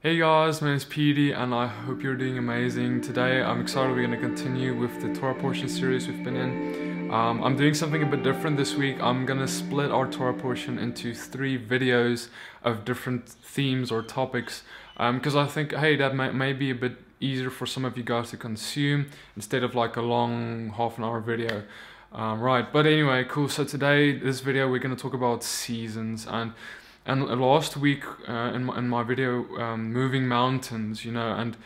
Hey guys, my name is Petey and I hope you're doing amazing. Today I'm excited we're going to continue with the Torah portion series we've been in. I'm doing something a bit different this week. I'm going to split our Torah portion into 3 videos of different themes or topics because I think, hey, that may be a bit easier for some of you guys to consume instead of like a long half-an-hour video. Right, but anyway, cool. So today, this video, we're going to talk about seasons and last week in my video, Moving Mountains, you know, and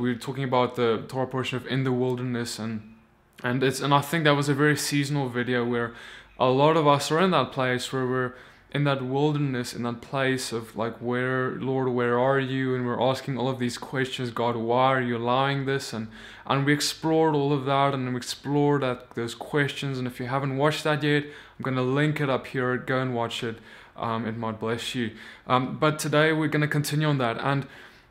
we were talking about the Torah portion of In the Wilderness, and I think that was a very seasonal video where a lot of us are in that place where we're in that wilderness, in that place of like, where, Lord, where are you? And we're asking all of these questions, God, why are you allowing this? And we explored all of that, and we explored those questions. And if you haven't watched that yet, I'm going to link it up here. Go and watch it. It might bless you. But today we're going to continue on that.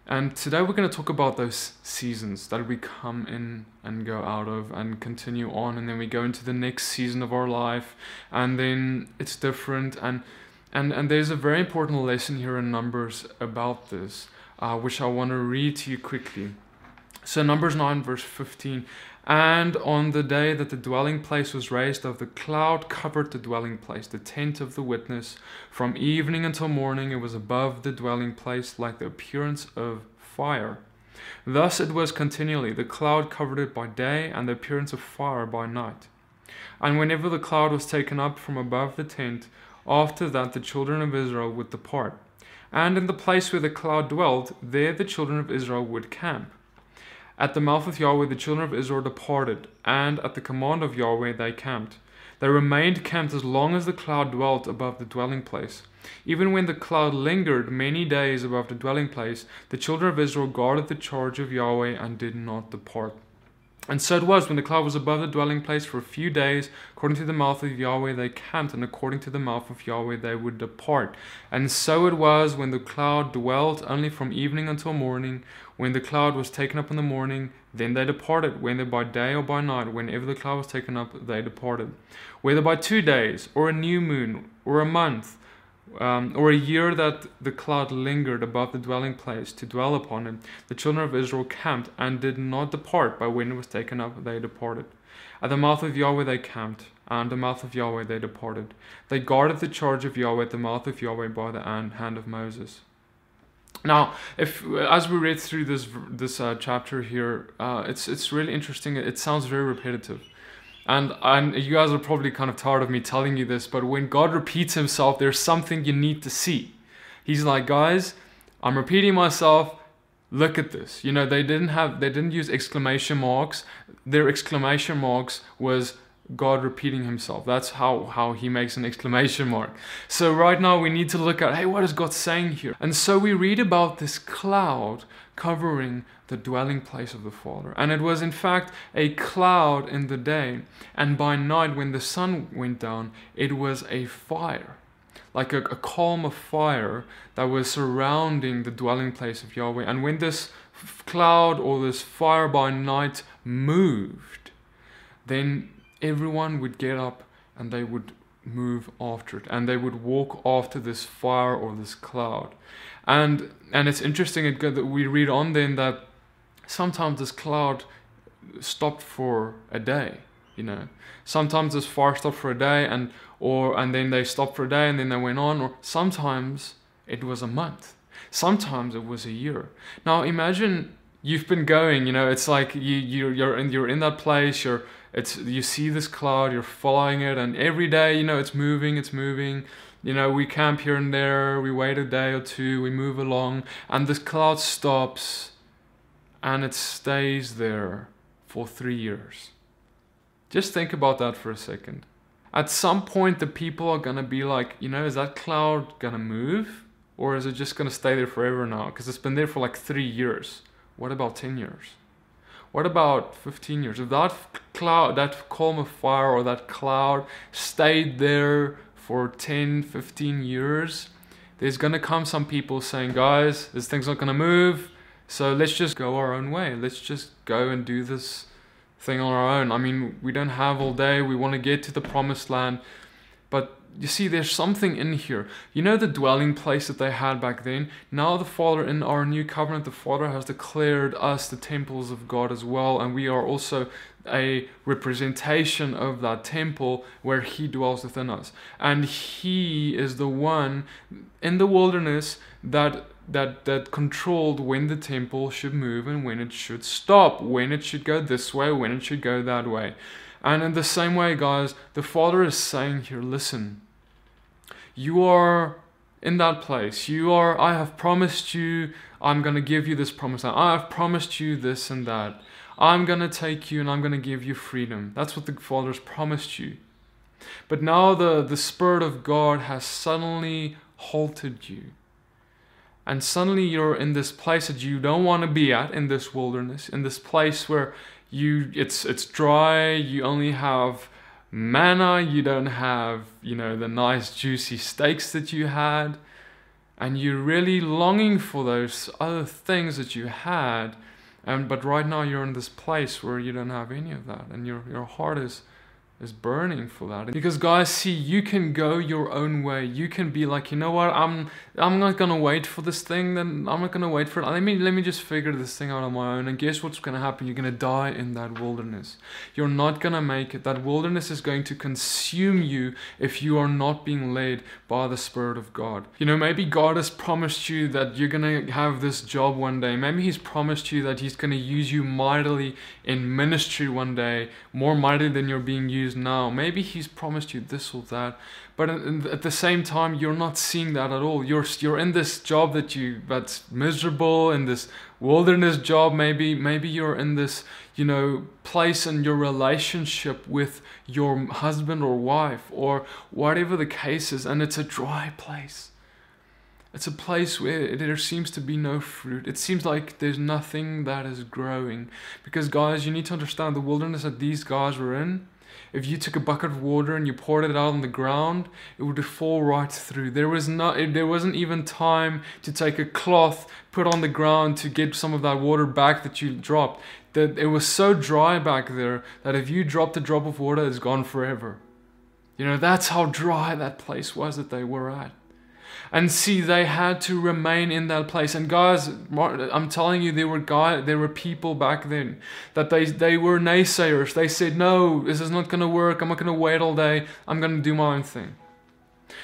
And today we're going to talk about those seasons that we come in and go out of and continue on. And then we go into the next season of our life. And then it's different. And there's a very important lesson here in Numbers about this, which I want to read to you quickly. So Numbers 9 verse 15. And on the day that the dwelling place was raised up, the cloud covered the dwelling place, the tent of the witness. From evening until morning it was above the dwelling place like the appearance of fire. Thus it was continually. The cloud covered it by day and the appearance of fire by night. And whenever the cloud was taken up from above the tent, after that the children of Israel would depart. And in the place where the cloud dwelt, there the children of Israel would camp. At the mouth of Yahweh the children of Israel departed, and at the command of Yahweh they camped. They remained camped as long as the cloud dwelt above the dwelling place. Even when the cloud lingered many days above the dwelling place, the children of Israel guarded the charge of Yahweh and did not depart. And so it was, when the cloud was above the dwelling place for a few days, according to the mouth of Yahweh they camped, and according to the mouth of Yahweh they would depart. And so it was, when the cloud dwelt only from evening until morning, when the cloud was taken up in the morning, then they departed, whether by day or by night, whenever the cloud was taken up, they departed. Whether by 2 days, or a new moon, or a month, or a year that the cloud lingered above the dwelling place to dwell upon it, the children of Israel camped and did not depart. By when it was taken up, they departed. At the mouth of Yahweh they camped, and the mouth of Yahweh they departed. They guarded the charge of Yahweh at the mouth of Yahweh by the hand of Moses. Now, as we read through this chapter here, it's really interesting. It sounds very repetitive. And you guys are probably kind of tired of me telling you this, but when God repeats himself, there's something you need to see. He's like, guys, I'm repeating myself. Look at this. You know, they didn't use exclamation marks. Their exclamation marks was God repeating himself. That's how he makes an exclamation mark. So right now we need to look at, hey, what is God saying here? And so we read about this cloud covering the dwelling place of the Father. And it was in fact a cloud in the day. And by night when the sun went down, it was a fire. Like a column of fire that was surrounding the dwelling place of Yahweh. And when this cloud or this fire by night moved, then everyone would get up and they would move after it, and they would walk after this fire or this cloud. And it's interesting that we read on then that sometimes this cloud stopped for a day, you know. Sometimes this fire stopped for a day, and then they stopped for a day and then they went on, or sometimes it was a month. Sometimes it was a year. Now imagine you've been going, you know, it's like you're in that place, you see this cloud, you're following it, and every day, you know, it's moving. You know, we camp here and there, we wait a day or two, we move along, and this cloud stops and it stays there for 3 years. Just think about that for a second. At some point, the people are going to be like, you know, is that cloud going to move? Or is it just going to stay there forever now? Because it's been there for like 3 years. What about 10 years? What about 15 years? If that cloud, that column of fire or that cloud stayed there for 10, 15 years, there's going to come some people saying, guys, this thing's not going to move, so let's just go our own way. Let's just go and do this thing on our own. I mean, we don't have all day. We want to get to the promised land. But you see, there's something in here. You know the dwelling place that they had back then? Now the Father, in our new covenant, the Father has declared us the temples of God as well, and we are also a representation of that temple where He dwells within us. And He is the one in the wilderness that controlled when the temple should move and when it should stop, when it should go this way, when it should go that way. And in the same way, guys, the Father is saying here, listen, you are in that place. I have promised you, I'm going to give you this promise. I have promised you this and that. I'm going to take you and I'm going to give you freedom. That's what the Father's promised you. But now the Spirit of God has suddenly halted you. And suddenly you're in this place that you don't want to be at, in this wilderness, in this place where it's dry, you only have manna, you don't have, you know, the nice juicy steaks that you had, and you're really longing for those other things that you had, but right now you're in this place where you don't have any of that, and your heart is burning for that. Because guys, see, you can go your own way. You can be like, you know what, I'm not gonna wait for this thing, then I'm not gonna wait for it. Let me just figure this thing out on my own. And guess what's gonna happen? You're gonna die in that wilderness. You're not gonna make it. That wilderness is going to consume you if you are not being led by the Spirit of God. You know, maybe God has promised you that you're gonna have this job one day. Maybe He's promised you that He's gonna use you mightily in ministry one day, more mightily than you're being used now. Maybe He's promised you this or that, but at the same time you're not seeing that at all. You're in this job that's miserable, in this wilderness job. Maybe you're in this, you know, place in your relationship with your husband or wife or whatever the case is, and it's a dry place. It's a place where there seems to be no fruit. It seems like there's nothing that is growing. Because guys, you need to understand the wilderness that these guys were in. If you took a bucket of water and you poured it out on the ground, it would fall right through. There wasn't even time to take a cloth, put on the ground to get some of that water back that you dropped. That it was so dry back there that if you dropped a drop of water, it's gone forever. You know, that's how dry that place was that they were at. And see, they had to remain in that place. And guys, I'm telling you, there were people back then that they were naysayers. They said, no, this is not going to work. I'm not going to wait all day. I'm going to do my own thing.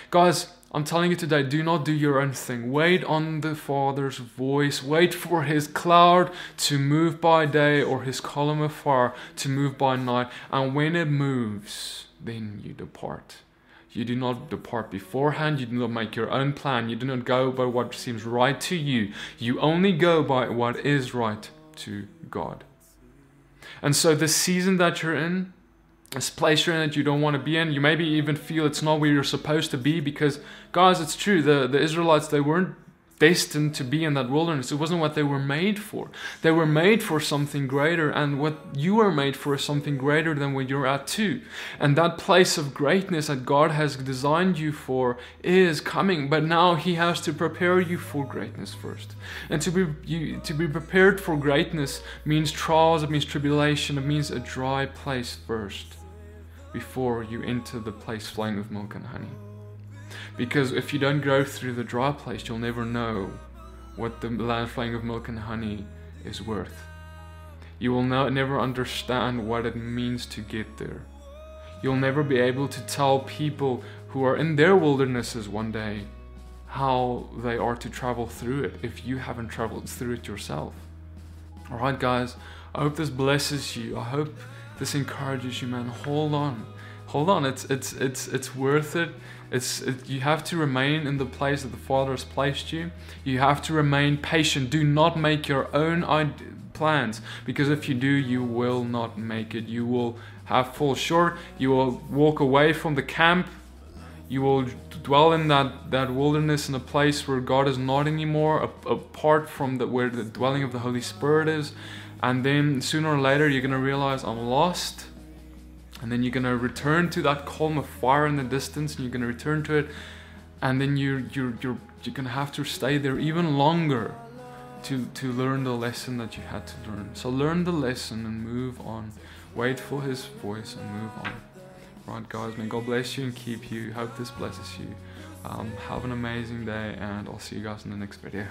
Guys, I'm telling you today, do not do your own thing. Wait on the Father's voice. Wait for His cloud to move by day or His column of fire to move by night. And when it moves, then you depart. You do not depart beforehand. You do not make your own plan. You do not go by what seems right to you. You only go by what is right to God. And so this season that you're in, this place you're in that you don't want to be in, you maybe even feel it's not where you're supposed to be, because, guys, it's true. The Israelites, they weren't destined to be in that wilderness. It wasn't what they were made for. They were made for something greater, and what you are made for is something greater than where you're at too. And that place of greatness that God has designed you for is coming, but now He has to prepare you for greatness first. And to be prepared for greatness means trials, it means tribulation, it means a dry place first before you enter the place flowing with milk and honey. Because if you don't go through the dry place, you'll never know what the land flowing of milk and honey is worth. You will never understand what it means to get there. You'll never be able to tell people who are in their wildernesses one day how they are to travel through it if you haven't traveled through it yourself. Alright guys, I hope this blesses you. I hope this encourages you, man. Hold on. Hold on, it's worth it. You have to remain in the place that the Father has placed you. You have to remain patient. Do not make your own plans, because if you do, you will not make it. You will fall short. You will walk away from the camp. You will dwell in that wilderness, in a place where God is not anymore, apart from where the dwelling of the Holy Spirit is. And then sooner or later, you're going to realize, I'm lost. And then you're going to return to that column of fire in the distance, and you're going to return to it. And then you're going to have to stay there even longer to learn the lesson that you had to learn. So learn the lesson and move on. Wait for His voice and move on. Right guys, may God bless you and keep you. Hope this blesses you. Have an amazing day, and I'll see you guys in the next video.